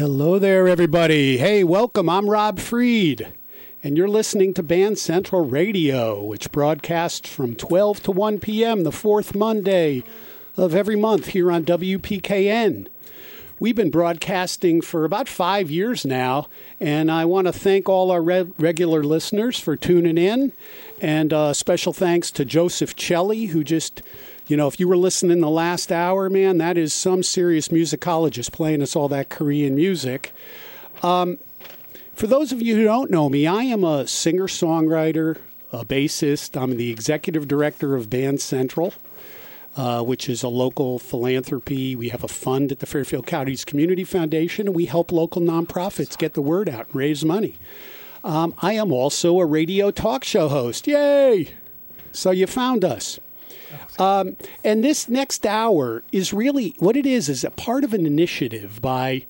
Hello there, everybody. Hey, welcome. I'm Rob Fried, and you're listening to Band Central Radio, which broadcasts from 12 to 1 p.m. the fourth Monday of every month here on WPKN. We've been broadcasting for about 5 years now, and I want to thank all our regular listeners for tuning in, and special thanks to Joseph Chelli, who just... You know, if you were listening the last hour, man, that is some serious musicologist playing us all that Korean music. For those of you who don't know me, I am a singer-songwriter, a bassist. I'm the executive director of Band Central, which is a local philanthropy. We have a fund at the Fairfield County's Community Foundation, and we help local nonprofits get the word out and raise money. I am also a radio talk show host. Yay! So you found us. And this next hour is really what it is a part of an initiative by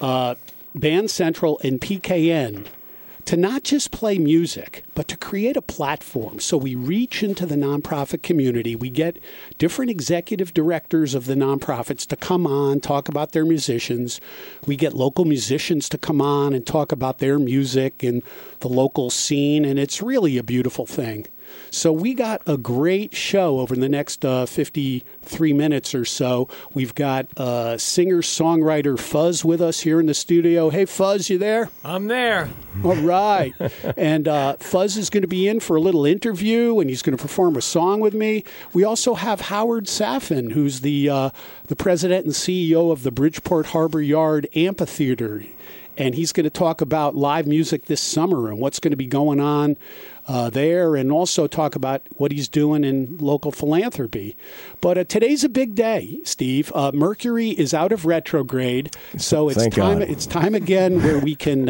Band Central and PKN to not just play music, but to create a platform. So we reach into the nonprofit community. We get different executive directors of the nonprofits to come on, talk about their musicians. We get local musicians to come on and talk about their music and the local scene. And it's really a beautiful thing. So we got a great show over the next 53 minutes or so. We've got singer-songwriter Fuzz with us here in the studio. Hey, Fuzz, you there? I'm there. All right. And Fuzz is going to be in for a little interview, and he's going to perform a song with me. We also have Howard Saffin, who's the president and CEO of the Bridgeport Harbor Yard Amphitheater. And he's going to talk about live music this summer and what's going to be going on there, and also talk about what he's doing in local philanthropy. But today's a big day, Steve. Mercury is out of retrograde, so it's time again where we can,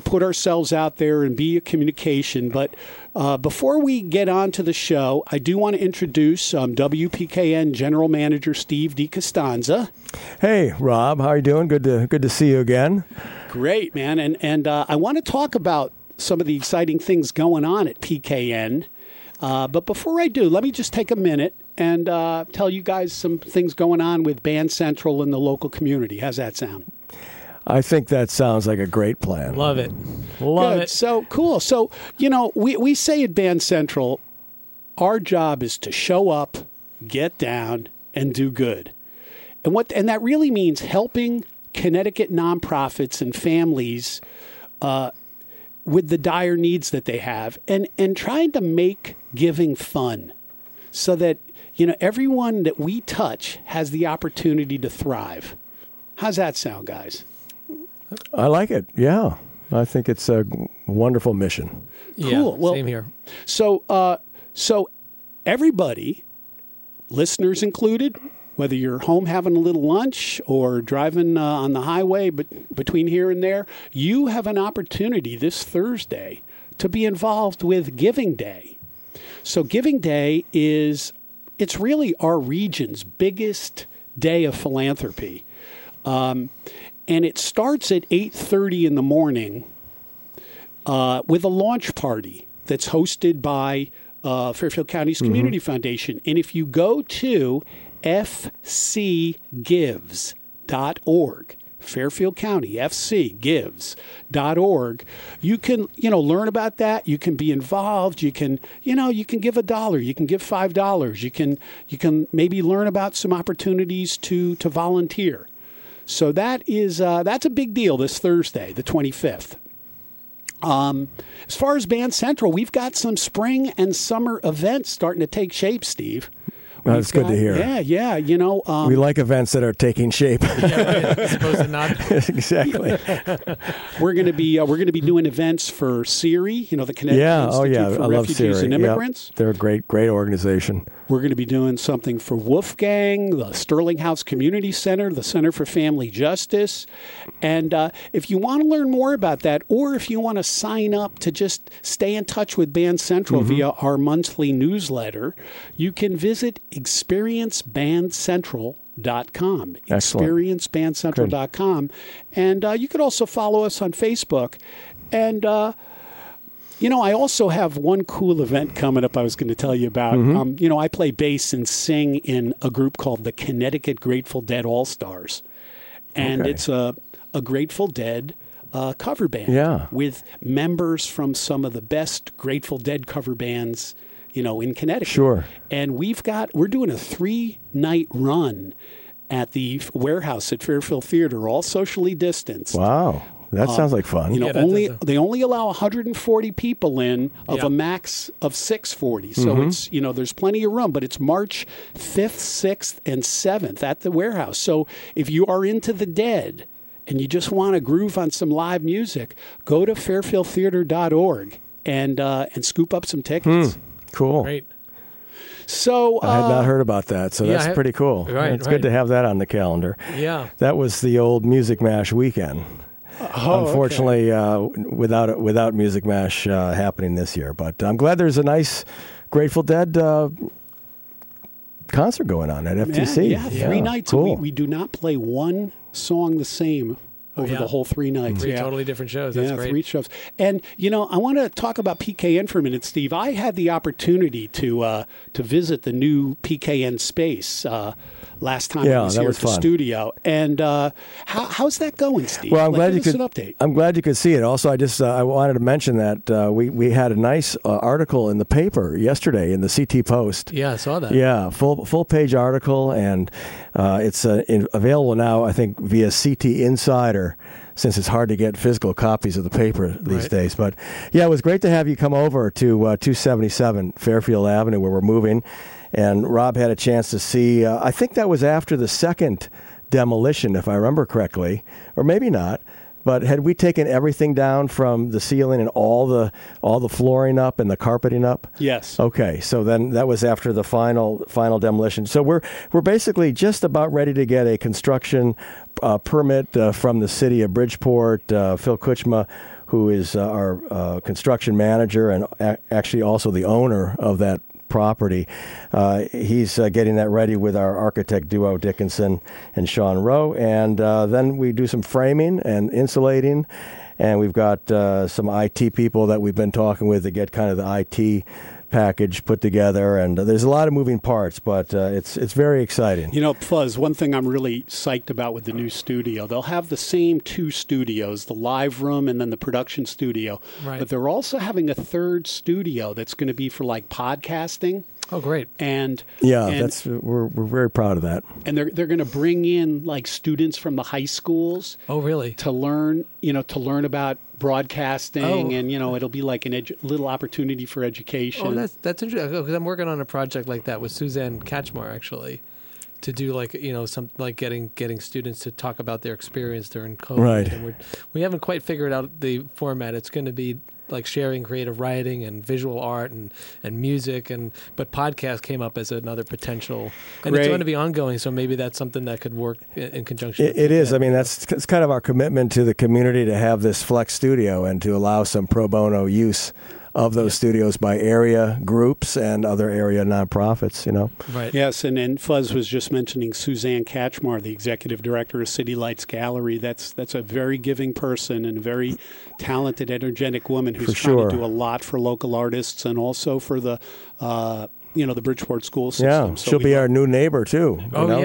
put ourselves out there and be a communication. But before we get on to the show, I do want to introduce WPKN General Manager Steve DiCostanzo. Hey, Rob, how are you doing? Good to see you again. Great, man, and I want to talk about some of the exciting things going on at PKN. But before I do, let me just take a minute and tell you guys some things going on with Band Central in the local community. How's that sound? I think that sounds like a great plan. Love it. Love Good. It. So cool. So, we say at Band Central, our job is to show up, get down, and do good. And that really means helping Connecticut nonprofits and families with the dire needs that they have, and trying to make giving fun so that, everyone that we touch has the opportunity to thrive. How's that sound, guys? I like it. Yeah. I think it's a wonderful mission. Yeah, cool. Well, same here. So everybody, listeners included, whether you're home having a little lunch or driving on the highway between here and there, you have an opportunity this Thursday to be involved with Giving Day. So Giving Day it's really our region's biggest day of philanthropy. And it starts at 8:30 in the morning with a launch party that's hosted by Fairfield County's Community Foundation. And if you go to fcgives.org, Fairfield County, fcgives.org. You can, learn about that. You can be involved. You can, you can give $1, you can give $5, you can maybe learn about some opportunities to volunteer. So that is, that's a big deal this Thursday, the 25th. As far as Band Central, we've got some spring and summer events starting to take shape, Steve. Well, that's good to hear. Yeah. We like events that are taking shape. Yeah, right, as opposed to not. Exactly. We're going to be doing events for CIRI, the Connecticut Institute for Refugees and Immigrants. Yep. They're a great organization. We're going to be doing something for Wolfgang, the Sterling House Community Center, the Center for Family Justice. And if you want to learn more about that, or if you want to sign up to just stay in touch with Band Central via our monthly newsletter, you can visit experiencebandcentral.com. Excellent. Experiencebandcentral.com. And you could also follow us on Facebook. And I also have one cool event coming up I was going to tell you about. I play bass and sing in a group called the Connecticut Grateful Dead All-Stars. And it's a a Grateful Dead cover band with members from some of the best Grateful Dead cover bands, you know, in Connecticut. Sure. And we're doing a 3-night run at the Warehouse at Fairfield Theater, all socially distanced. Wow. That sounds like fun. You know, they only allow 140 people in of a max of 640. So it's, you know, there's plenty of room, but it's March 5th, 6th, and 7th at the Warehouse. So if you are into the Dead and you just want to groove on some live music, go to fairfieldtheater.org and scoop up some tickets. Cool. Great. So I had not heard about that, so that's pretty cool. Right, it's good to have that on the calendar. Yeah. That was the old Music Mash weekend. Unfortunately, without Music Mash happening this year. But I'm glad there's a nice Grateful Dead concert going on at FTC. Yeah. 3 nights. Cool. We do not play one song the same over the whole 3 nights. Three totally different shows. That's great. 3 shows. And, you know, I want to talk about PKN for a minute, Steve. I had the opportunity to visit the new PKN space last time I was here at the studio. And how's that going, Steve? Well, I'm glad you could. Give us an update. I'm glad you could see it. Also, I just I wanted to mention that we had a nice article in the paper yesterday in the CT Post. Yeah, I saw that. Yeah, full page article, and it's available now, I think, via CT Insider, since it's hard to get physical copies of the paper these days. But yeah, it was great to have you come over to 277 Fairfield Avenue, where we're moving. And Rob had a chance to see, I think that was after the second demolition, if I remember correctly, or maybe not. But had we taken everything down from the ceiling and all the flooring up and the carpeting up? Yes. Okay. So then that was after the final demolition. So we're basically just about ready to get a construction permit from the city of Bridgeport. Phil Kuchma, who is our construction manager and actually also the owner of that property. He's getting that ready with our architect duo, Dickinson and Sean Rowe. And then we do some framing and insulating. And we've got some IT people that we've been talking with to get kind of the IT package put together. And there's a lot of moving parts, but it's very exciting. You know, Fuzz, one thing I'm really psyched about with the new studio, they'll have the same 2 studios, the live room and then the production studio. Right. But they're also having a 3rd studio that's going to be for like podcasting. Oh, great. And that's we're very proud of that. And they're going to bring in like students from the high schools. Oh, really? To learn about broadcasting, and, you know, it'll be like a little opportunity for education. Oh, that's interesting, because I'm working on a project like that with Suzanne Katchmar, actually, to do like, you know, some like getting students to talk about their experience during COVID. Right. And we haven't quite figured out the format. It's going to be like sharing creative writing and visual art and music, but podcast came up as another potential. And It's going to be ongoing, so maybe that's something that could work in conjunction. It is. I mean, it's kind of our commitment to the community to have this flex studio and to allow some pro bono use of those studios by area groups and other area nonprofits, you know. Right. Yes, and Fuzz was just mentioning Suzanne Katchmar, the executive director of City Lights Gallery. That's a very giving person and a very talented, energetic woman who's trying to do a lot for local artists and also for the the Bridgeport school system. Yeah, so she'll be our new neighbor, too,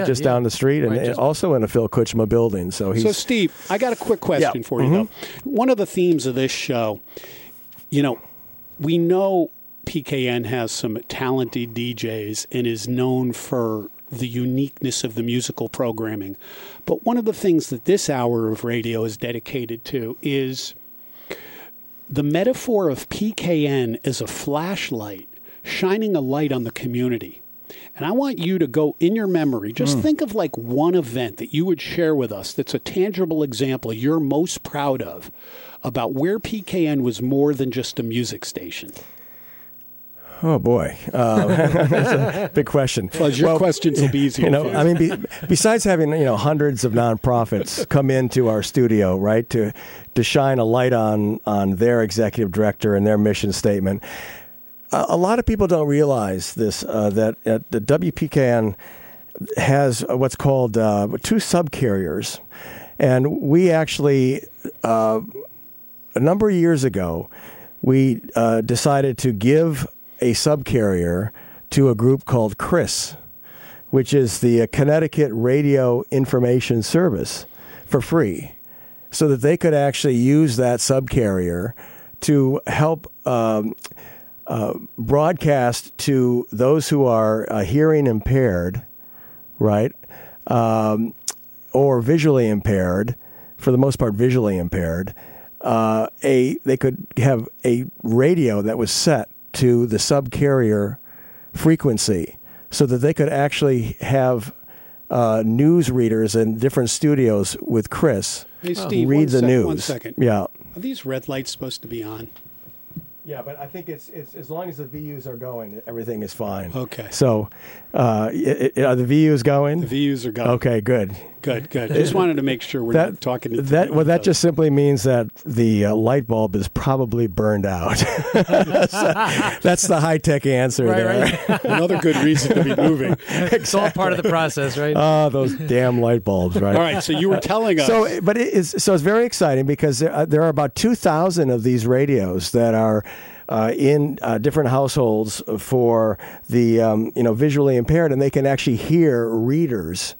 just down the street and also in a Phil Kuchma building. So, Steve, I got a quick question for you, though. One of the themes of this show, you know, we know PKN has some talented DJs and is known for the uniqueness of the musical programming. But one of the things that this hour of radio is dedicated to is the metaphor of PKN as a flashlight, shining a light on the community. And I want you to go in your memory, just think of like one event that you would share with us that's a tangible example you're most proud of about where PKN was more than just a music station. Oh, boy. That's a big question. Plus, your questions will be easier. You know, I mean, besides having, you know, hundreds of nonprofits come into our studio, right, to shine a light on their executive director and their mission statement, a lot of people don't realize this, that the WPKN has what's called 2 subcarriers. And we actually, a number of years ago, we decided to give a subcarrier to a group called CRIS, which is the Connecticut Radio Information Service, for free. so that they could actually use that subcarrier to help broadcast to those who are hearing impaired, right, or visually impaired, for the most part visually impaired, they could have a radio that was set to the subcarrier frequency so that they could actually have news readers in different studios with Chris read the news. One second. Yeah. Are these red lights supposed to be on? Yeah, but I think it's as long as the VUs are going, everything is fine. Okay. So, are the VUs going? The VUs are going. Okay, good. Good. Just wanted to make sure we're not talking to that. Well, that just simply means that the light bulb is probably burned out. That's the high-tech answer there. Right. Another good reason to be moving. Exactly. It's all part of the process, right? Oh, those damn light bulbs, right? All right, so you were telling us. So it's very exciting because there are about 2,000 of these radios that are in different households for the visually impaired, and they can actually hear readers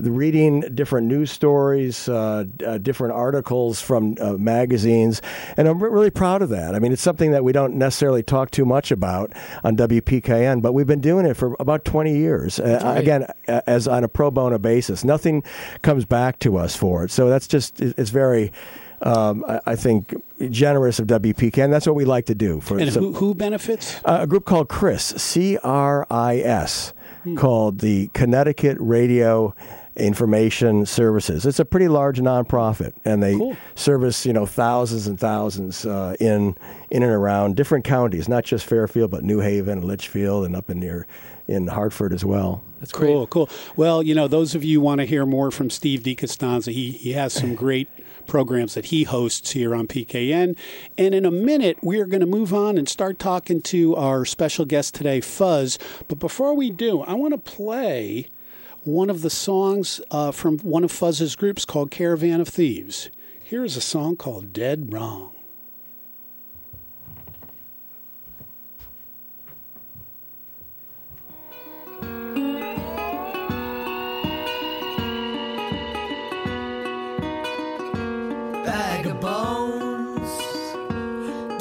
reading different news stories, different articles from magazines, and I'm really proud of that. I mean, it's something that we don't necessarily talk too much about on WPKN, but we've been doing it for about 20 years, right. Again, as on a pro bono basis. Nothing comes back to us for it, so that's just, it's very... I think generous of WPKN. That's what we like to do. Who benefits? A group called CRIS, C-R-I-S, called the Connecticut Radio Information Services. It's a pretty large nonprofit, and they service thousands and thousands in and around different counties, not just Fairfield, but New Haven, Litchfield, and up in Hartford as well. That's cool. Well, those of you who want to hear more from Steve DiCostanzo, he has some great programs that he hosts here on PKN. And in a minute, we are going to move on and start talking to our special guest today, Fuzz. But before we do, I want to play one of the songs from one of Fuzz's groups called Caravan of Thieves. Here's a song called Dead Wrong. Bag of bones,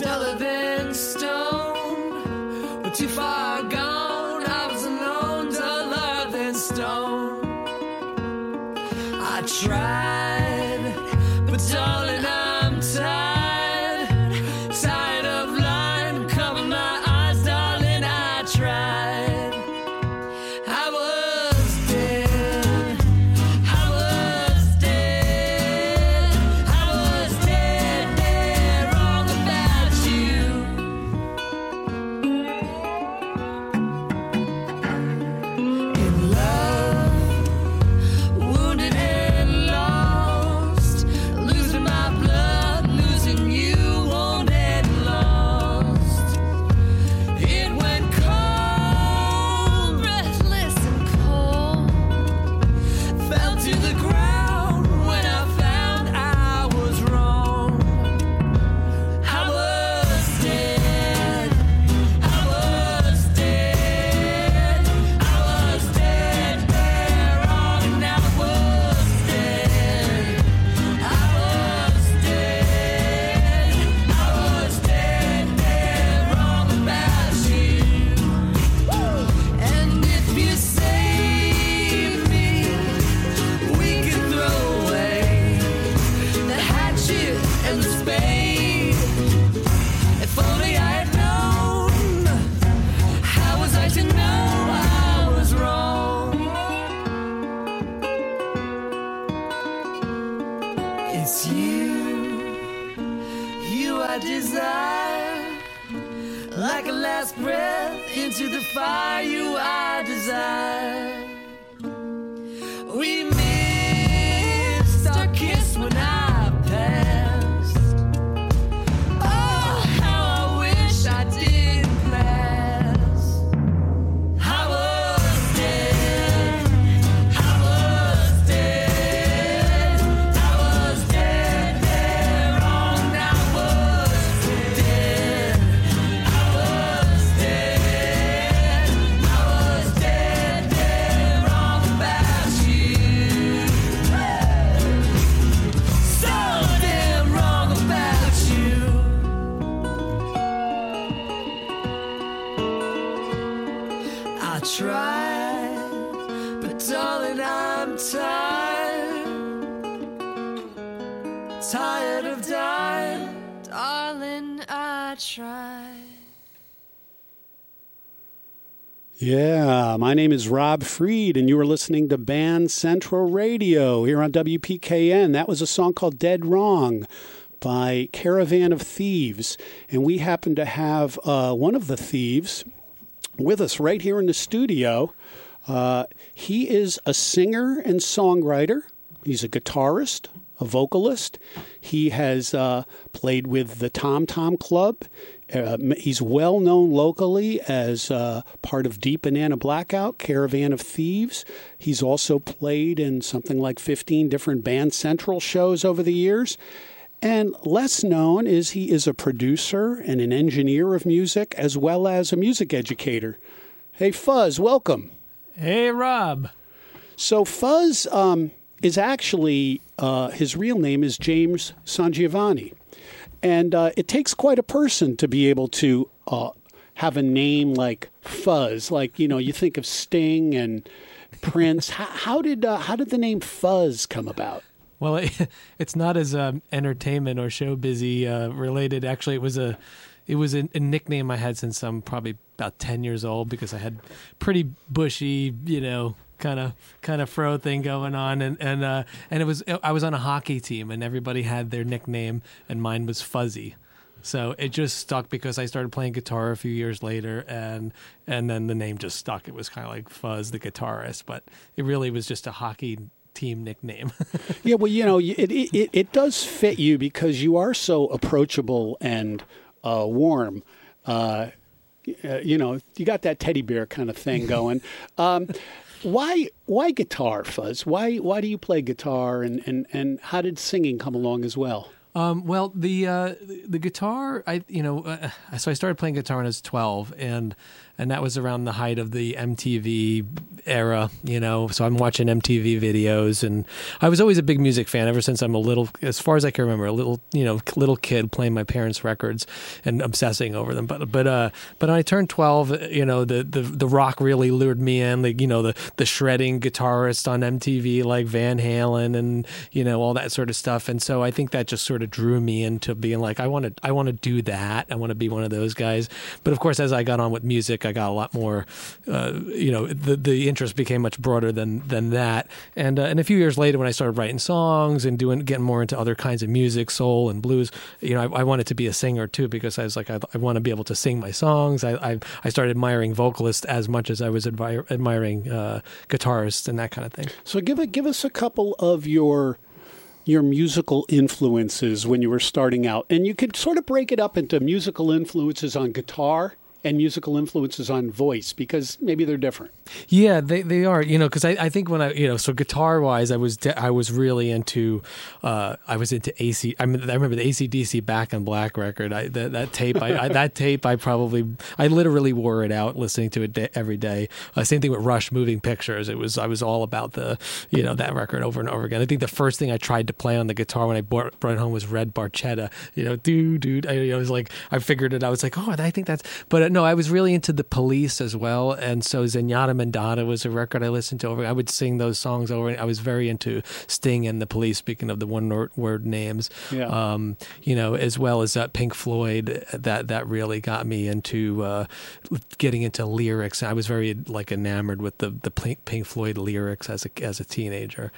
delving stone, but too far gone, I was alone to love and stone. I tried, but darling, I'm tired of lying, cover my eyes, darling, I tried. I was dead, I was dead, I was dead, dead wrong about you. In love, wounded and lost, losing my blood, losing you, wounded and lost. It went cold, breathless and cold. Fell to the ground when I found I was wrong. I was dead. I was dead. I was dead, dead wrong. I was dead. I was dead. I was dead, dead wrong about you. And if you save me, we can throw away the hatchet and the spade. If only I had known, how was I to know I was wrong? It's you I desire, like a last breath into the fire, you I desire. We missed our kiss when I passed. Oh, how I wish I didn't last. I was dead. I was dead. I was dead, dead wrong. I was dead. I was dead. I was dead, dead wrong about you. have done, darling, I tried. Yeah, my name is Rob Fried, and you are listening to Band Central Radio here on WPKN. That was a song called Dead Wrong by Caravan of Thieves, and we happen to have one of the thieves with us right here in the studio. He is a singer and songwriter. He's a guitarist, a vocalist. He has played with the Tom Tom Club. He's well known locally as part of Deep Banana Blackout, Caravan of Thieves. He's also played in something like 15 different Band Central shows over the years. And less known is he is a producer and an engineer of music, as well as a music educator. Hey, Fuzz, welcome. Hey, Rob. So Fuzz is actually, his real name is James Sangiovanni. And it takes quite a person to be able to have a name like Fuzz. Like, you know, you think of Sting and Prince. How did the name Fuzz come about? Well, it's not as entertainment or showbiz related. Actually, it was a nickname I had since I'm probably about 10 years old, because I had pretty bushy, you know, kind of fro thing going on, and I was on a hockey team, and everybody had their nickname, and mine was Fuzzy. So it just stuck because I started playing guitar a few years later, and then the name just stuck. It was kind of like Fuzz the guitarist, but it really was just a hockey team nickname. Yeah, well, you know, it does fit you because you are so approachable and warm. You know, you got that teddy bear kind of thing going. Why guitar, Fuzz? Why do you play guitar, and how did singing come along as well? Well, the guitar, so I started playing guitar when I was 12, and that was around the height of the MTV era, you know, so I'm watching MTV videos, and I was always a big music fan ever since I'm a little, as far as I can remember, a little kid playing my parents' records and obsessing over them. But when I turned 12, you know, the rock really lured me in, like, you know, the shredding guitarists on MTV, like Van Halen and, you know, all that sort of stuff. And so I think that just sort of drew me into being like, I want to do that. I want to be one of those guys. But of course, as I got on with music, I got a lot more, you know, the interest became much broader than that. And a few years later, when I started writing songs and getting more into other kinds of music, soul and blues, you know, I wanted to be a singer too, because I was like, I want to be able to sing my songs. I started admiring vocalists as much as I was admiring guitarists and that kind of thing. So give us a couple of your musical influences when you were starting out. And you could sort of break it up into musical influences on guitar and musical influences on voice, because maybe they're different. Yeah, they are, you know, because I think when I, you know, so guitar-wise, I was really into, I remember the AC/DC Back in Black record. I literally wore it out listening to it every day. Same thing with Rush Moving Pictures. I was all about the, you know, that record over and over again. I think the first thing I tried to play on the guitar when I brought it home was Red Barchetta, you know, I was like, I figured it. I was like, oh, I think that's, but no, I was really into The Police as well. And so Zenyatta Mandata was a record I listened to over. I would sing those songs over. I was very into Sting and The Police, speaking of the one-word names, yeah. You know, as well as Pink Floyd. That really got me into getting into lyrics. I was very, like, enamored with the Pink Floyd lyrics as a teenager.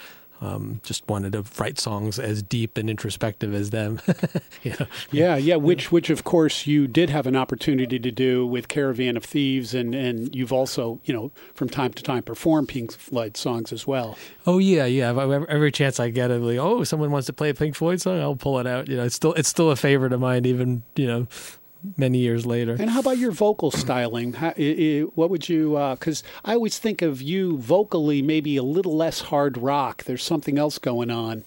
Just wanted to write songs as deep and introspective as them. Yeah. Which of course you did have an opportunity to do with Caravan of Thieves, and you've also, you know, from time to time performed Pink Floyd songs as well. Oh yeah. Every chance I get, I'm like, oh, someone wants to play a Pink Floyd song, I'll pull it out. You know, it's still a favorite of mine, even, you know, many years later. And how about your vocal styling? What would you, because I always think of you vocally maybe a little less hard rock. There's something else going on.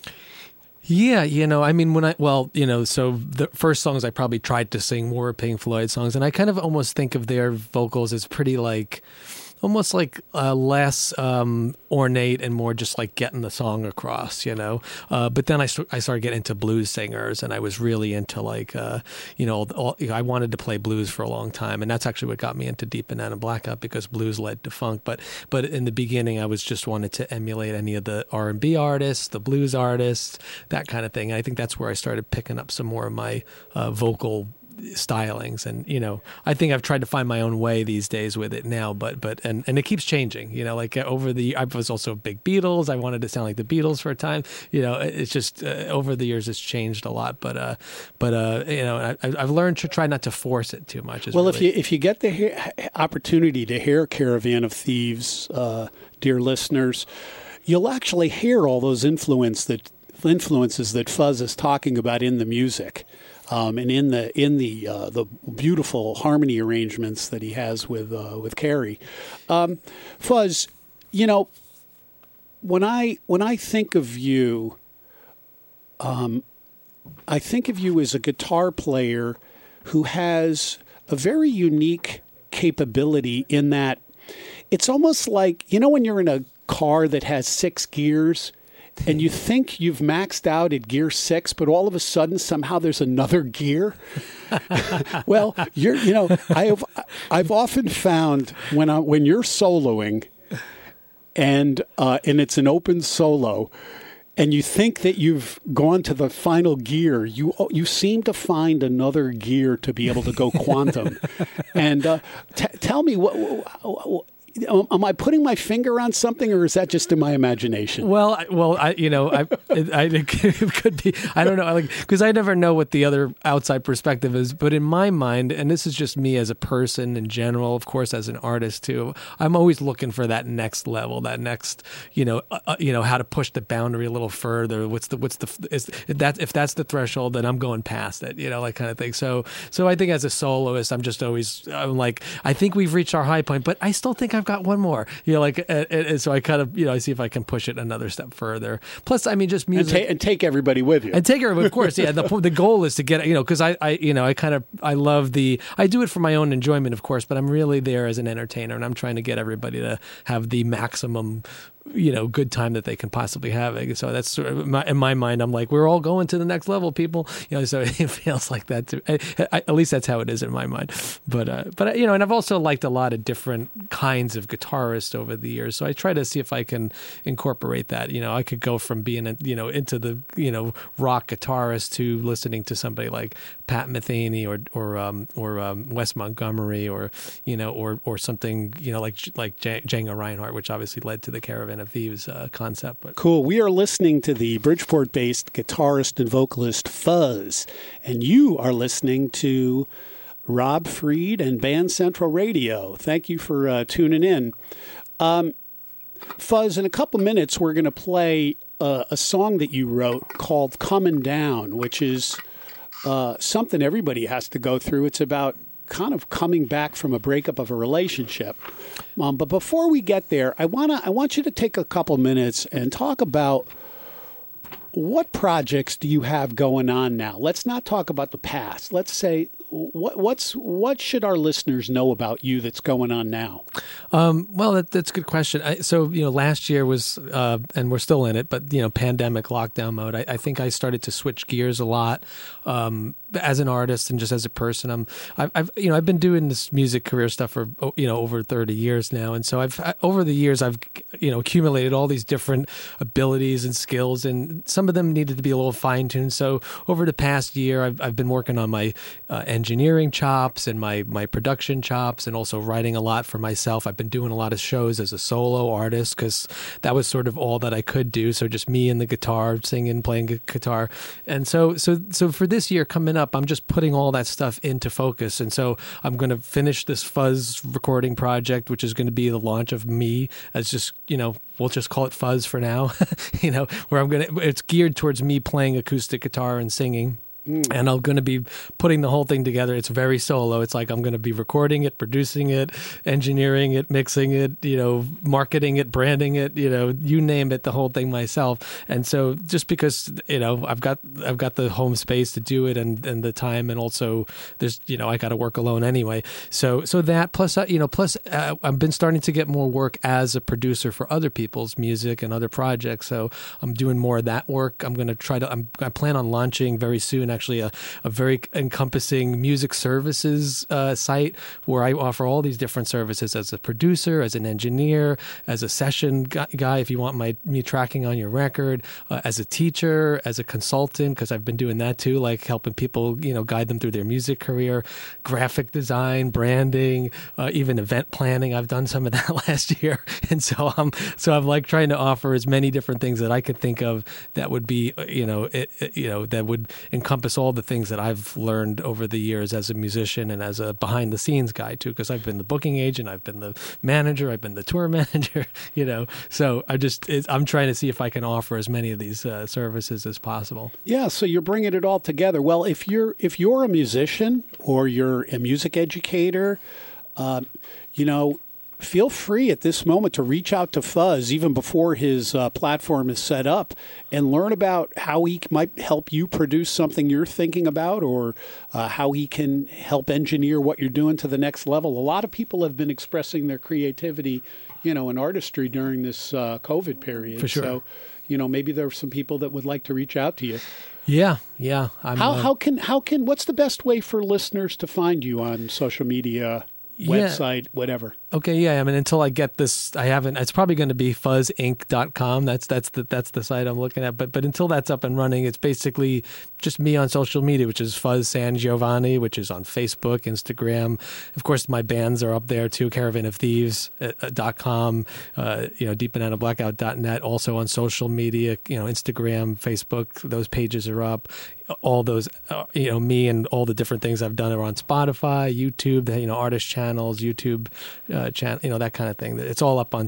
Yeah, you know, I mean, so the first songs I probably tried to sing were Pink Floyd songs, and I kind of almost think of their vocals as pretty like almost like less ornate and more just like getting the song across, you know. But then I started getting into blues singers, and I was really into like, I wanted to play blues for a long time, and that's actually what got me into Deep Banana Blackout, because blues led to funk. But in the beginning, I was just wanted to emulate any of the R&B artists, the blues artists, that kind of thing. And I think that's where I started picking up some more of my vocal stylings, and you know, I think I've tried to find my own way these days with it now, but it keeps changing, you know, like I was also big Beatles. I wanted to sound like the Beatles for a time, you know. It's just over the years it's changed a lot, but you know, I've learned to try not to force it too much. Well, really, if you get the opportunity to hear Caravan of Thieves, dear listeners, you'll actually hear all those influences that Fuzz is talking about in the music. And in the beautiful harmony arrangements that he has with Carrie. Fuzz, you know, when I think of you, I think of you as a guitar player who has a very unique capability in that it's almost like, you know, when you're in a car that has 6 gears. And you think you've maxed out at gear 6, but all of a sudden, somehow there's another gear. Well, I've often found when you're soloing, and it's an open solo, and you think that you've gone to the final gear, you seem to find another gear to be able to go quantum. And tell me what am I putting my finger on something, or is that just in my imagination? It could be. I don't know, because I never know what the other outside perspective is. But in my mind, and this is just me as a person in general, of course, as an artist too, I'm always looking for that next level, that next, how to push the boundary a little further. If that's the threshold, then I'm going past it, like kind of thing. So I think as a soloist, I'm just always, I think we've reached our high point, but I still think I've got one more, so I kind of, I see if I can push it another step further. Plus, I mean, just music. And take everybody with you. And take everybody, of course, yeah. The goal is to get, because I do it for my own enjoyment, of course, but I'm really there as an entertainer, and I'm trying to get everybody to have the maximum, good time that they can possibly have. So that's sort of in my mind, I'm like, we're all going to the next level, people. So it feels like that too. At least that's how it is in my mind. But and I've also liked a lot of different kinds of guitarists over the years. So I try to see if I can incorporate that. I could go from being, into the, rock guitarist to listening to somebody like Pat Metheny or Wes Montgomery or something, like Django Reinhardt, which obviously led to the Caravan of Thieves concept. But. Cool. We are listening to the Bridgeport-based guitarist and vocalist Fuzz, and you are listening to Rob Fried and Band Central Radio. Thank you for tuning in. Fuzz, in a couple minutes, we're going to play a song that you wrote called Coming Down, which is something everybody has to go through. It's about kind of coming back from a breakup of a relationship. But before we get there, I want you to take a couple minutes and talk about what projects do you have going on now. Let's not talk about the past. Let's say what should our listeners know about you that's going on now? That's a good question. So last year was, and we're still in it, but, pandemic lockdown mode. I think I started to switch gears a lot, as an artist and just as a person. I've been doing this music career stuff for, over 30 years now. And so over the years, I've accumulated all these different abilities and skills, and some of them needed to be a little fine tuned. So over the past year, I've been working on my, engineering chops and my production chops, and also writing a lot for myself. I've been doing a lot of shows as a solo artist, because that was sort of all that I could do. So just me and the guitar, singing, playing guitar. And so for this year coming up, I'm just putting all that stuff into focus. And so I'm going to finish this Fuzz recording project, which is going to be the launch of me as just, we'll just call it Fuzz for now, where it's geared towards me playing acoustic guitar and singing. And I'm going to be putting the whole thing together. It's very solo. It's like I'm going to be recording it, producing it, engineering it, mixing it, you know, marketing it, branding it, you know, you name it, the whole thing myself. And so just because, you know, I've got the home space to do it and the time, and also there's, you know, I got to work alone anyway. So that plus I've been starting to get more work as a producer for other people's music and other projects. So I'm doing more of that work. I plan on launching very soon actually a very encompassing music services site where I offer all these different services as a producer, as an engineer, as a session guy if you want me tracking on your record, as a teacher, as a consultant, because I've been doing that too, like helping people, you know, guide them through their music career, graphic design, branding, even event planning. I've done some of that last year. And so I'm like trying to offer as many different things that I could think of that would be, that would encompass all the things that I've learned over the years as a musician and as a behind the scenes guy too, because I've been the booking agent, I've been the manager, I've been the tour manager, you know. So I'm trying to see if I can offer as many of these services as possible. Yeah, so you're bringing it all together. Well, if you're a musician or you're a music educator, feel free at this moment to reach out to Fuzz even before his platform is set up and learn about how he might help you produce something you're thinking about, or how he can help engineer what you're doing to the next level. A lot of people have been expressing their creativity, and artistry during this COVID period. For sure. So, maybe there are some people that would like to reach out to you. Yeah. What's the best way for listeners to find you on social media? Website, yeah. Whatever. Okay, yeah. I mean, until I get this, I haven't. It's probably going to be fuzzinc.com. That's the site I'm looking at. But until that's up and running, it's basically just me on social media, which is Fuzz San Giovanni, which is on Facebook, Instagram. Of course, my bands are up there too. Caravan of Thieves.com, Deep Banana Blackout.net. Also on social media, Instagram, Facebook. Those pages are up. All those, me and all the different things I've done are on Spotify, YouTube, artist channels, that kind of thing. It's all up on,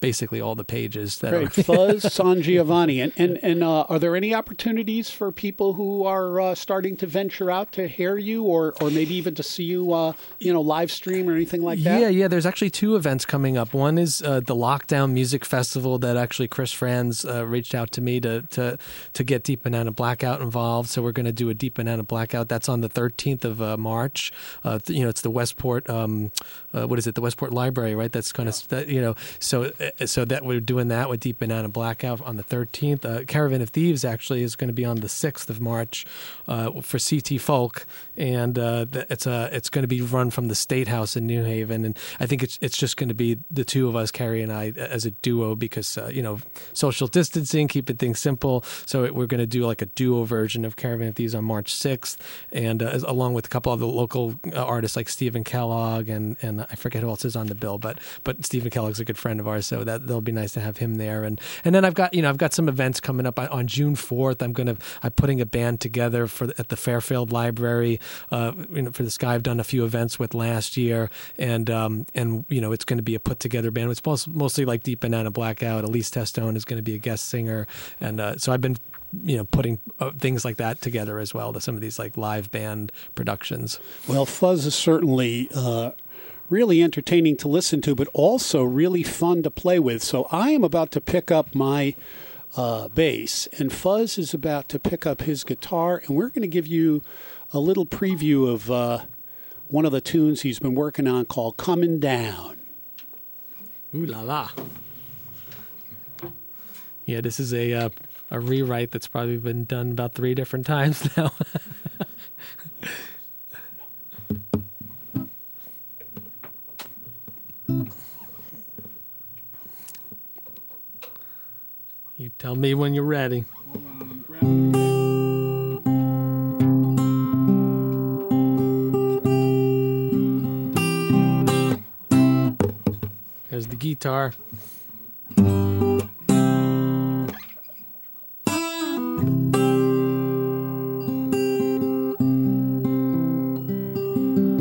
basically all the pages. Fuzz San Giovanni. And are there any opportunities for people who are starting to venture out to hear you or maybe even to see you, live stream or anything like that? Yeah. There's actually two events coming up. One is the Lockdown Music Festival that actually Chris Franz reached out to me to get Deep Banana Blackout involved. So we're going to do a Deep Banana Blackout. That's on the 13th of March. It's the Westport, the Westport Library, right? That's kind of, So that we're doing that with Deep Banana Blackout on the 13th. Caravan of Thieves actually is going to be on the 6th of March for CT Folk, and it's going to be run from the State House in New Haven. And I think it's just going to be the two of us, Carrie and I, as a duo, because social distancing, keeping things simple. So we're going to do like a duo version of Caravan of Thieves on March 6th, and along with a couple of the local artists like Stephen Kellogg and I forget who else is on the bill, but Stephen Kellogg's a good friend of ours. So that'll be nice to have him there, and then I've got some events coming up on June 4th. I'm putting a band together at the Fairfield Library. For this guy, I've done a few events with last year, and it's going to be a put together band. It's mostly like Deep Banana Blackout. Elise Testone is going to be a guest singer, and so I've been putting things like that together as well, to some of these like live band productions. Well, Fuzz is certainly really entertaining to listen to, but also really fun to play with. So I am about to pick up my bass, and Fuzz is about to pick up his guitar, and we're going to give you a little preview of one of the tunes he's been working on called Coming Down. Ooh la la. Yeah, this is a rewrite that's probably been done about 3 different times now. You tell me when you're ready. Hold on, grab it. There's the guitar. All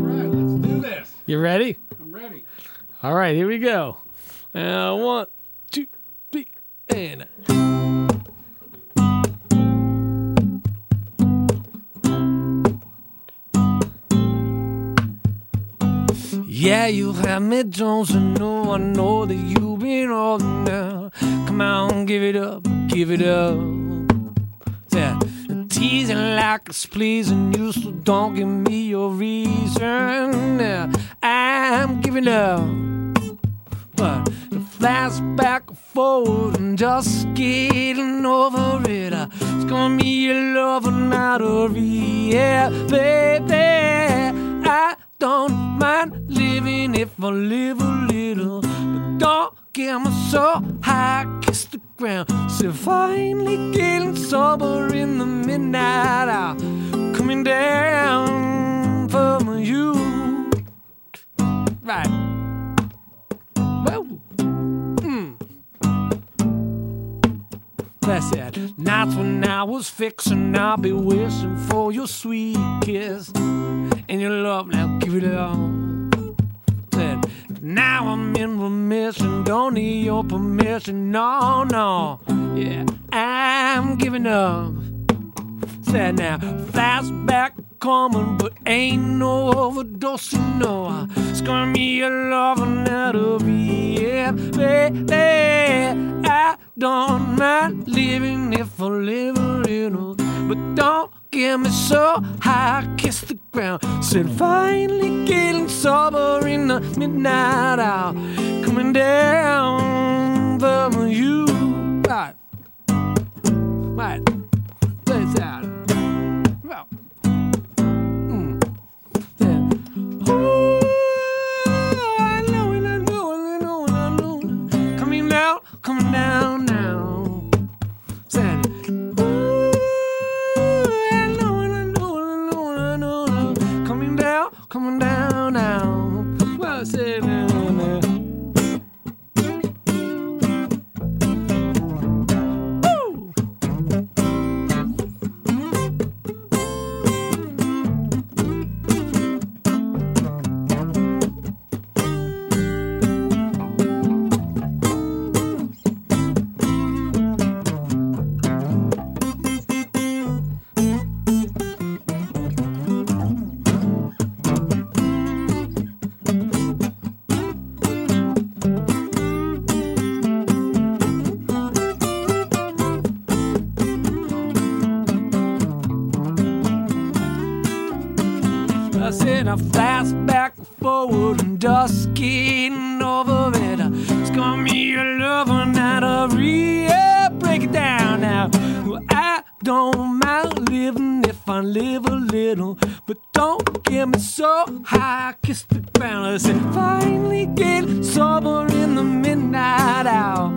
right, let's do this. You ready? I'm ready. All right, here we go. 1, 2, 3, and... Yeah, you had me dancing, no, I know that you've been holding down. Come on, give it up, give it up. Yeah, teasing like it's pleasing you, so don't give me your reason. Yeah, I'm giving up, but the flash back and forward, I'm just getting over it. It's gonna be a love and not a real, yeah, baby. I don't mind living if I live a little, but don't get me so high, kiss the ground. So finally getting sober in the midnight hour, coming down from you. Right. Well, that's it. Nights when I was fixing, I'll be wishing for your sweet kiss. And your love, now give it up. Said, now I'm in remission, don't need your permission, no, no. Yeah, I'm giving up. Said, now flashback coming, but ain't no overdosing, no. It's gonna be a love and that'll be it, baby. I don't mind living if I live a little, but don't get me so high, I kissed the ground. Said finally getting sober in the midnight hour, coming down from you. Right, right, that's out. Well, then, ooh, I know and I know and I know and I know. Coming down now. Said, coming down now. Well, say now, now. Woo! I flash back and forward and just getting over it. It's gonna be a love and not a real. Break it down now. Well, I don't mind living if I live a little, but don't get me so high, I kiss the ground. I said, finally get sober in the midnight hour.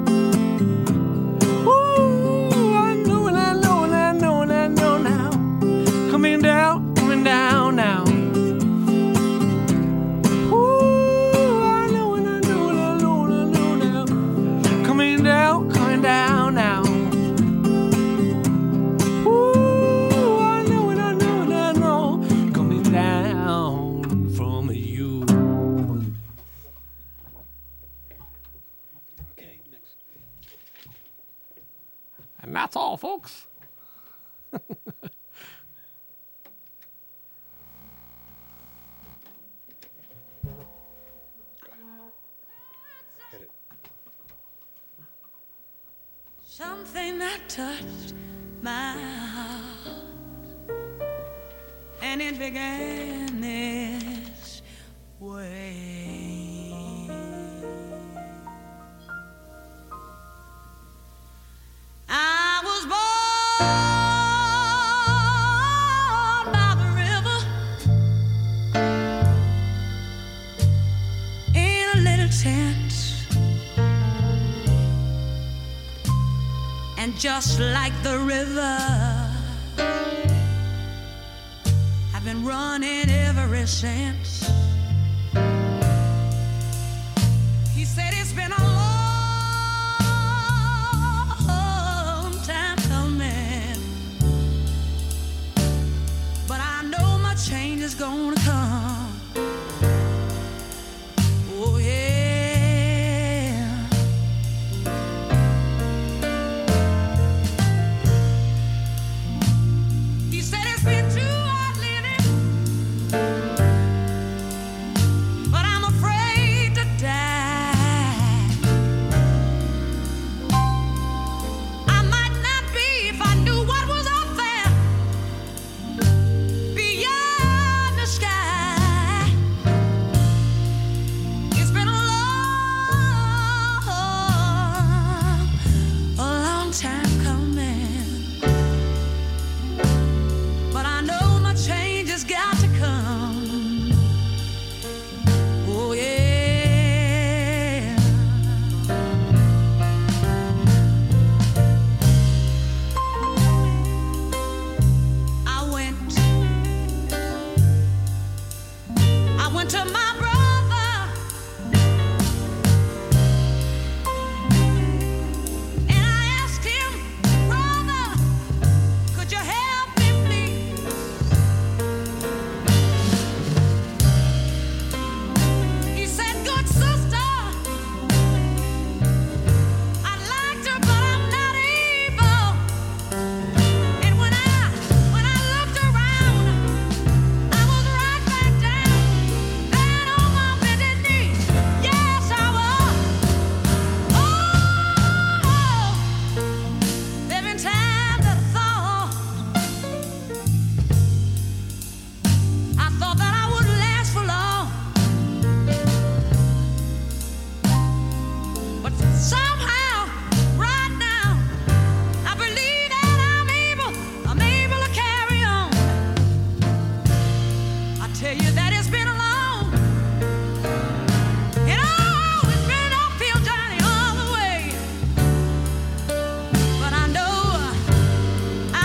Ooh, I know and I know and I know and I know now. Coming down now. Down now. Ooh, I know and I know and I know. Coming down from you. Okay, next. And that's all, folks. Something that touched my heart, and it began this way. I was born by the river in a little tent. And just like the river, I've been running ever since. He said it's been a long time coming, but I know my change is gonna come. Oh yeah. tell you that it's been a long, and oh, it's been an uphill journey all the way. But I know a change is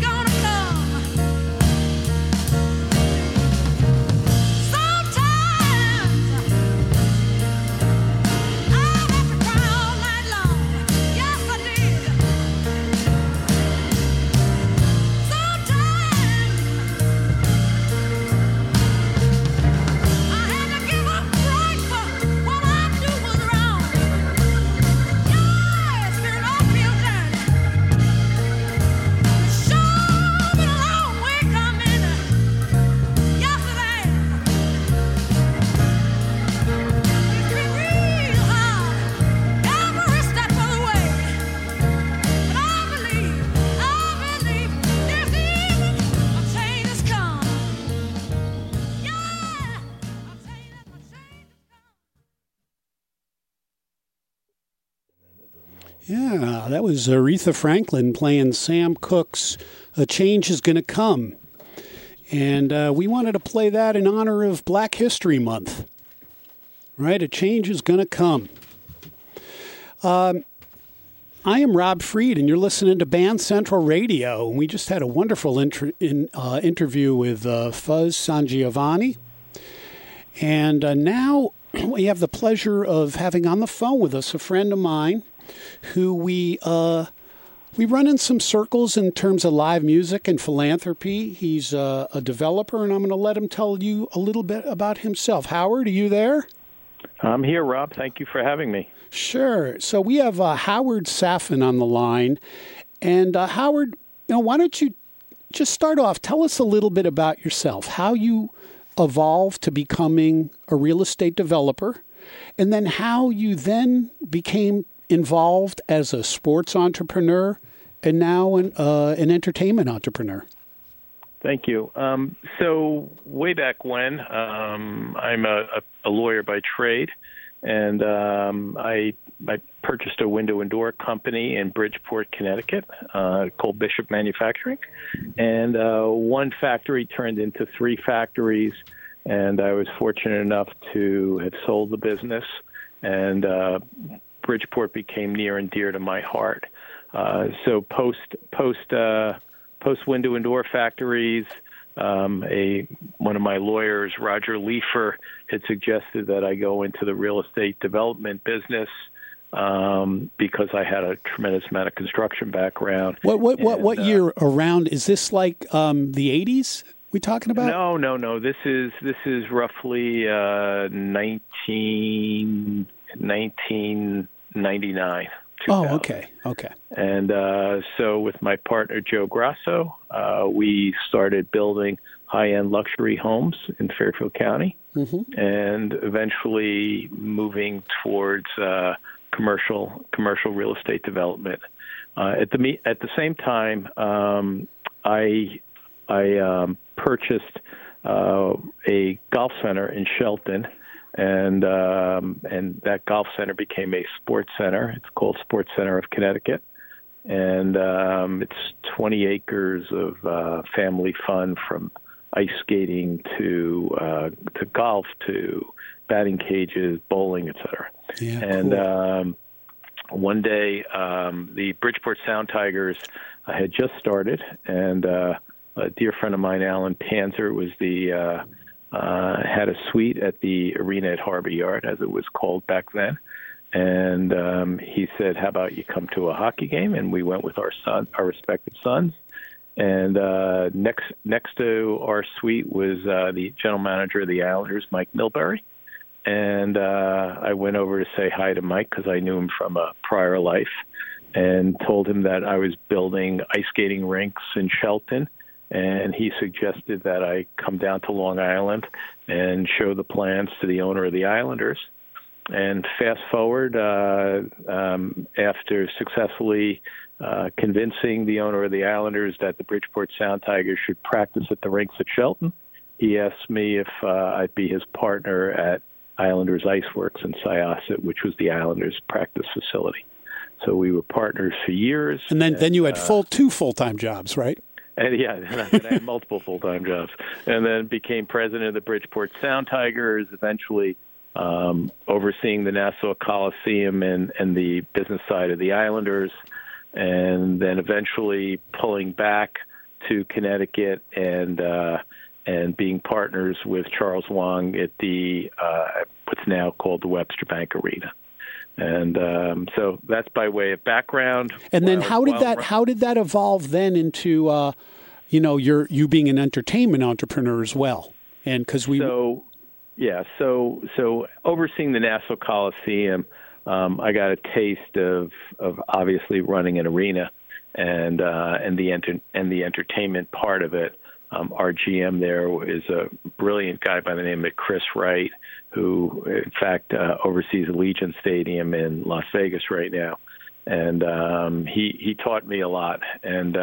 gonna come. Sometimes I'll have to cry all night long. Yes, I did. I had to give up right for what I knew was wrong. Yeah, it's been an uphill journey. Sure been a long way coming. Yes, it has. It's been real hard every step of the way. But I believe there's even a change has come. Yeah, a change has come. Yeah, that was Aretha Franklin playing Sam Cooke's A Change Is Gonna Come. And we wanted to play that in honor of Black History Month. Right? A change is gonna come. I am Rob Fried, and you're listening to Band Central Radio. And we just had a wonderful interview with Fuzz Sangiovanni. And now we have the pleasure of having on the phone with us a friend of mine who we run in some circles in terms of live music and philanthropy. He's a developer, and I'm going to let him tell you a little bit about himself. Howard, are you there? I'm here, Rob. Thank you for having me. Sure. So we have Howard Saffin on the line. And Howard, why don't you just start off? Tell us a little bit about yourself, how you evolved to becoming a real estate developer, and then how you then became involved as a sports entrepreneur and now an entertainment entrepreneur. Thank you. So way back when, I'm a lawyer by trade, and I purchased a window and door company in Bridgeport, Connecticut, called Bishop Manufacturing, and one factory turned into three factories, and I was fortunate enough to have sold the business, and Bridgeport became near and dear to my heart. So post window and door factories, one of my lawyers, Roger Leifer, had suggested that I go into the real estate development business because I had a tremendous amount of construction background. What year around is this? Like the 80s? We talking about? No. This is roughly 1999. Oh, okay. And so with my partner, Joe Grasso, we started building high-end luxury homes in Fairfield County, mm-hmm. and eventually moving towards commercial real estate development. At the same time, I purchased a golf center in Shelton. And that golf center became a sports center. It's called Sports Center of Connecticut, and it's 20 acres of family fun, from ice skating to golf to batting cages, bowling, etc. Yeah, and cool. One day, the Bridgeport Sound Tigers had just started, and a dear friend of mine, Alan Panzer, was the had a suite at the Arena at Harbor Yard, as it was called back then. And he said, how about you come to a hockey game? And we went with our respective sons. And next to our suite was the general manager of the Islanders, Mike Milbury. And I went over to say hi to Mike because I knew him from a prior life, and told him that I was building ice skating rinks in Shelton. And he suggested that I come down to Long Island and show the plans to the owner of the Islanders. And fast forward, after successfully convincing the owner of the Islanders that the Bridgeport Sound Tigers should practice at the rinks at Shelton, he asked me if I'd be his partner at Islanders Iceworks in Syosset, which was the Islanders' practice facility. So we were partners for years. And then you had two full-time jobs, right? And yeah, I had multiple full-time jobs. And then became president of the Bridgeport Sound Tigers, eventually overseeing the Nassau Coliseum and the business side of the Islanders, and then eventually pulling back to Connecticut and being partners with Charles Wong at the what's now called the Webster Bank Arena. And so that's by way of background. And then how did that evolve then into you being an entertainment entrepreneur as well? And so overseeing the Nassau Coliseum, I got a taste of obviously running an arena and the entertainment part of it. Our GM there is a brilliant guy by the name of Chris Wright, who, in fact, oversees Allegiant Stadium in Las Vegas right now. And he taught me a lot. And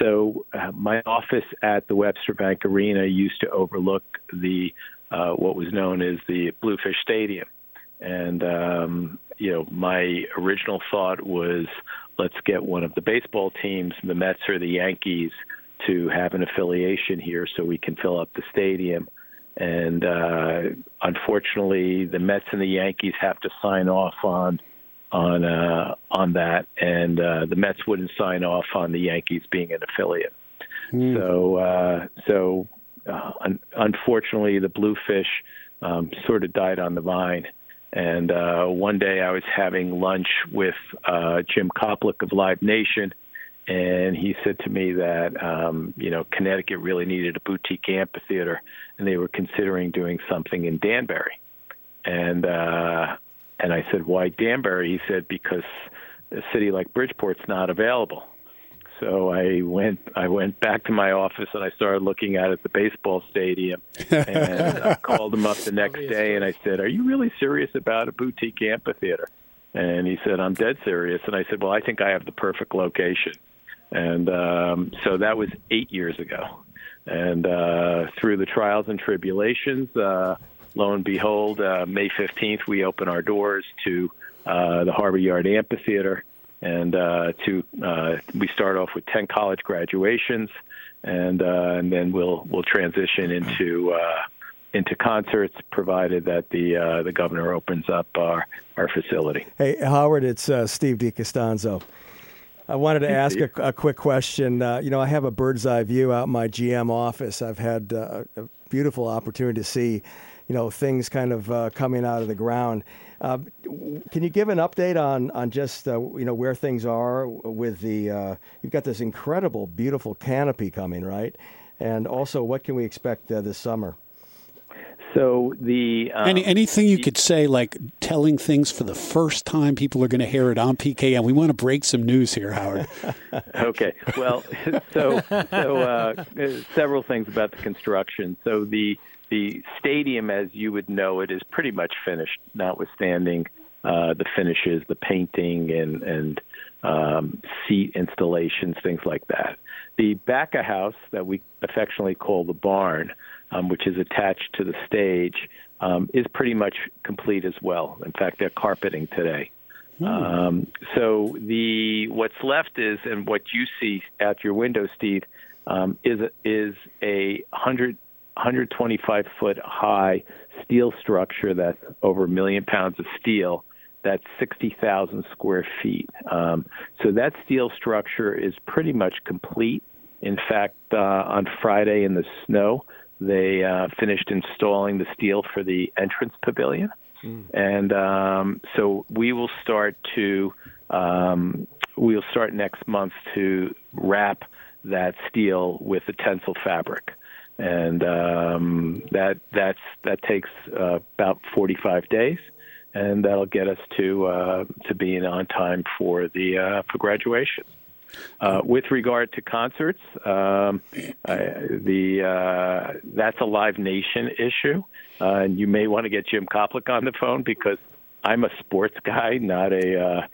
so my office at the Webster Bank Arena used to overlook what was known as the Bluefish Stadium. And, my original thought was, let's get one of the baseball teams, the Mets or the Yankees, to have an affiliation here so we can fill up the stadium. And unfortunately, the Mets and the Yankees have to sign off on that, and the Mets wouldn't sign off on the Yankees being an affiliate. Mm. So unfortunately, the Bluefish sort of died on the vine. And one day, I was having lunch with Jim Koplik of Live Nation, and he said to me that, Connecticut really needed a boutique amphitheater, and they were considering doing something in Danbury. And I said, why Danbury? He said, because a city like Bridgeport's not available. So I went back to my office, and I started looking out at the baseball stadium. And I called him up the next day, and I said, are you really serious about a boutique amphitheater? And he said, I'm dead serious. And I said, well, I think I have the perfect location. And so that was 8 years ago. And through the trials and tribulations, lo and behold, May 15th, we open our doors to the Harbor Yard Amphitheater. And we start off with 10 college graduations, and then we'll transition into concerts, provided that the governor opens up our facility. Hey, Howard, it's Steve DiCostanzo. I wanted to ask a quick question. I have a bird's eye view out in my GM office. I've had a beautiful opportunity to see, things kind of coming out of the ground. Can you give an update on just, where things are with the, you've got this incredible, beautiful canopy coming, right? And also, what can we expect this summer? So anything you could say, like telling things for the first time, people are going to hear it on PKN. We want to break some news here, Howard. Okay. Well, so several things about the construction. So the stadium, as you would know it, is pretty much finished, notwithstanding the finishes, the painting, and seat installations, things like that. The back of house that we affectionately call the barn, which is attached to the stage, is pretty much complete as well. In fact, they're carpeting today. Mm. So what's left is, and what you see out your window, Steve, is a 125-foot high steel structure that's over 1 million pounds of steel. That's 60,000 square feet. So that steel structure is pretty much complete. In fact, on Friday in the snow, they finished installing the steel for the entrance pavilion. Mm. And so we will start we'll start next month to wrap that steel with the tensile fabric. And that takes about 45 days. And that'll get us to being on time for the for graduation. With regard to concerts, that's a Live Nation issue, and you may want to get Jim Koplik on the phone because I'm a sports guy, not a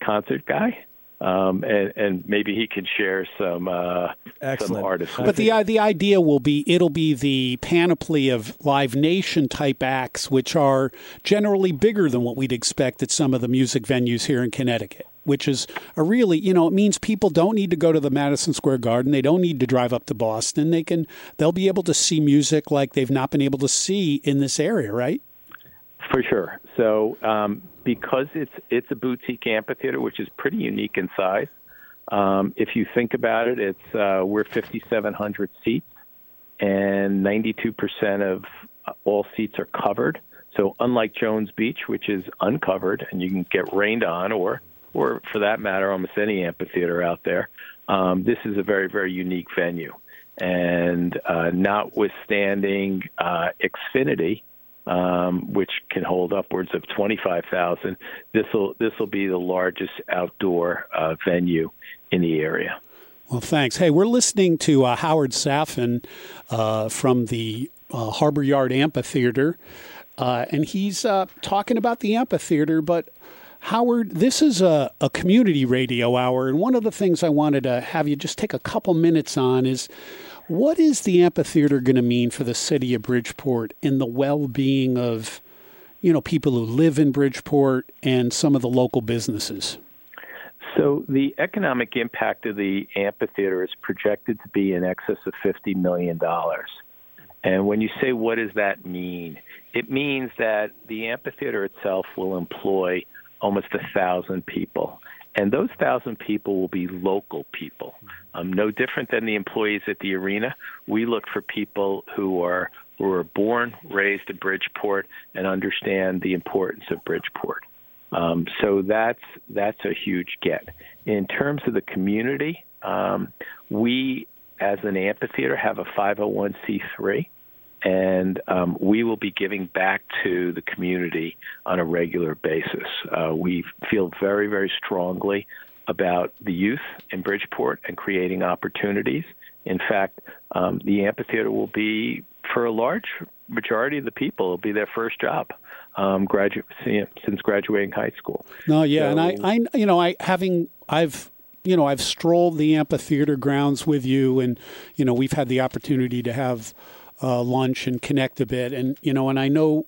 concert guy. And maybe he could share some artists. But the idea will be, it'll be the panoply of Live Nation type acts, which are generally bigger than what we'd expect at some of the music venues here in Connecticut, which is a really, it means people don't need to go to the Madison Square Garden. They don't need to drive up to Boston. They'll be able to see music like they've not been able to see in this area, right? For sure. So, because it's a boutique amphitheater, which is pretty unique in size. If you think about it, we're 5,700 seats, and 92% of all seats are covered. So unlike Jones Beach, which is uncovered and you can get rained on, or for that matter, almost any amphitheater out there, this is a very, very unique venue. And notwithstanding Xfinity, which can hold upwards of 25,000. This will be the largest outdoor venue in the area. Well, thanks. Hey, we're listening to Howard Saffin from the Harbor Yard Amphitheater, and he's talking about the amphitheater. But Howard, this is a community radio hour, and one of the things I wanted to have you just take a couple minutes on is, what is the amphitheater going to mean for the city of Bridgeport and the well-being of, people who live in Bridgeport and some of the local businesses? So the economic impact of the amphitheater is projected to be in excess of $50 million. And when you say, what does that mean? It means that the amphitheater itself will employ almost 1,000 people. And those 1,000 people will be local people, no different than the employees at the arena. We look for people who are born, raised in Bridgeport, and understand the importance of Bridgeport. So that's a huge get. In terms of the community, we, as an amphitheater, have a 501c3, and we will be giving back to the community on a regular basis. We feel very, very strongly about the youth in Bridgeport and creating opportunities. In fact, the amphitheater will be, for a large majority of the people, it'll be their first job since graduating high school. No, yeah, so, and I've strolled the amphitheater grounds with you, and we've had the opportunity to have lunch and connect a bit, and I know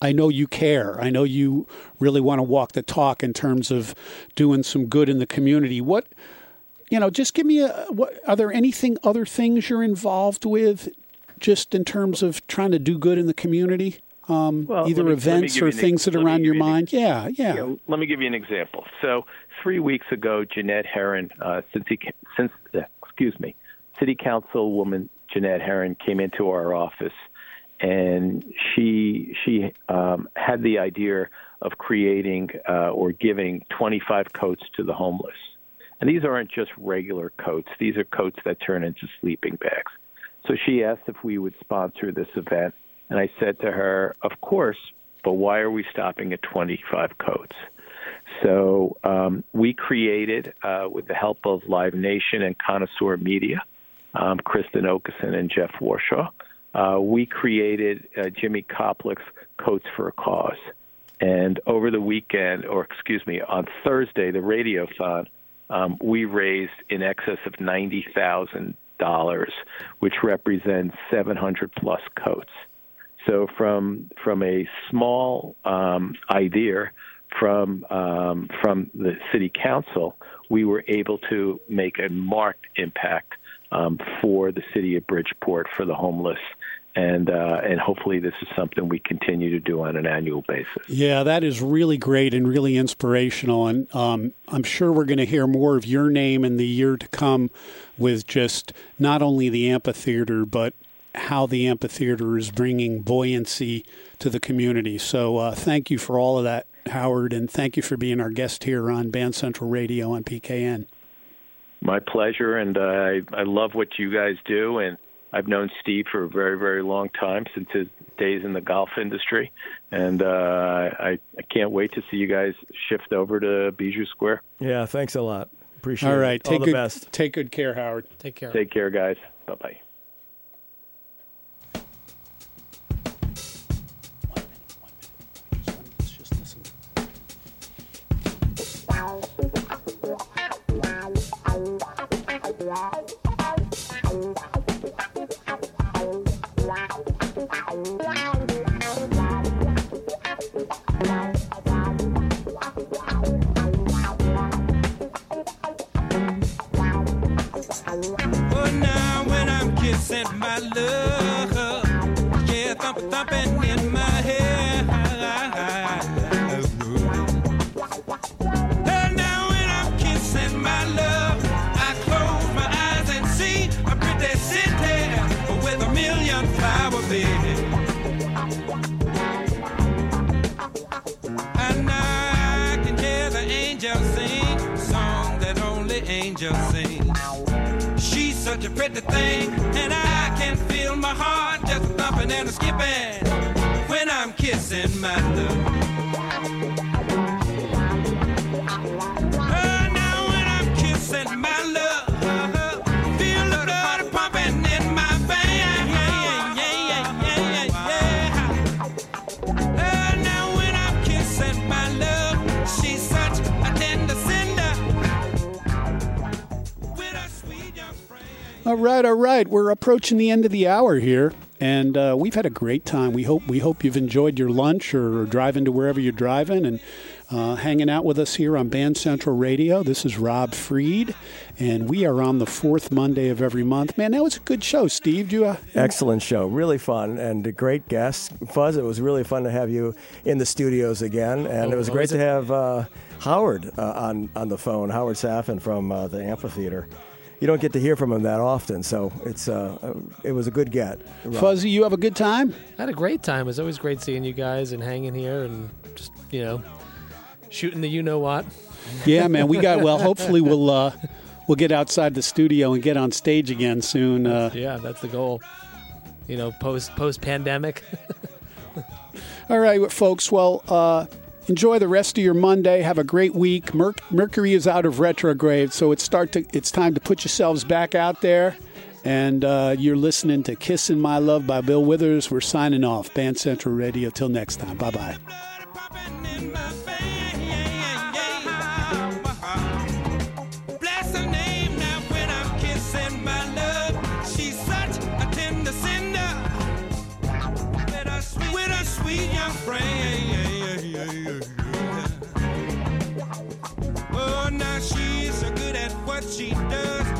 you care. I know you really want to walk the talk in terms of doing some good in the community. What, just give me are there other things you're involved with, just in terms of trying to do good in the community? Either events or things that are on your mind. Yeah. Let me give you an example. So 3 weeks ago, Jeanette Heron, City Councilwoman Jeanette Heron came into our office, and she had the idea of creating or giving 25 coats to the homeless. And these aren't just regular coats. These are coats that turn into sleeping bags. So she asked if we would sponsor this event. And I said to her, of course, but why are we stopping at 25 coats? So we created, with the help of Live Nation and Connoisseur Media, Kristen Okeson and Jeff Warshaw, we created Jimmy Koplik's Coats for a Cause. And on Thursday, the Radiothon, we raised in excess of $90,000, which represents 700 plus coats. So from a small idea from the city council, we were able to make a marked impact for the city of Bridgeport, for the homeless. And hopefully this is something we continue to do on an annual basis. Yeah, that is really great and really inspirational. And I'm sure we're going to hear more of your name in the year to come with just not only the amphitheater, but how the amphitheater is bringing buoyancy to the community. So thank you for all of that, Howard, and thank you for being our guest here on Band Central Radio on PKN. My pleasure, and I love what you guys do, and I've known Steve for a very, very long time, since his days in the golf industry, and I can't wait to see you guys shift over to Bijou Square. Yeah, thanks a lot. Appreciate it. All right, all the best. Take good care, Howard. Take care. Take care, guys. Bye-bye. One minute. Let's just listen. sent my love. Yeah, thumping in my head. And now when I'm kissing my love, I close my eyes and see a pretty city with a million flower beds. And I can hear the angels sing, a song that only angels sing. She's such a pretty thing, and I can feel my heart just thumping and skipping when I'm kissing my love. All right. We're approaching the end of the hour here, and we've had a great time. We hope you've enjoyed your lunch or driving to wherever you're driving and hanging out with us here on Band Central Radio. This is Rob Fried, and we are on the fourth Monday of every month. Man, that was a good show, Steve. Excellent show. Really fun, and a great guest. Fuzz, it was really fun to have you in the studios again, and it was great to have Howard on the phone, Howard Saffin from the amphitheater. You don't get to hear from him that often, so it was a good get. Rob. Fuzzy, you have a good time? I had a great time. It was always great seeing you guys and hanging here and just, shooting the you-know-what. Yeah, man, hopefully we'll get outside the studio and get on stage again soon. Yeah, that's the goal, post-pandemic. All right, folks, well... enjoy the rest of your Monday. Have a great week. Mercury is out of retrograde, so it's time to put yourselves back out there. And you're listening to Kissin' My Love by Bill Withers. We're signing off. Band Central Radio. Till next time. Bye-bye. She does.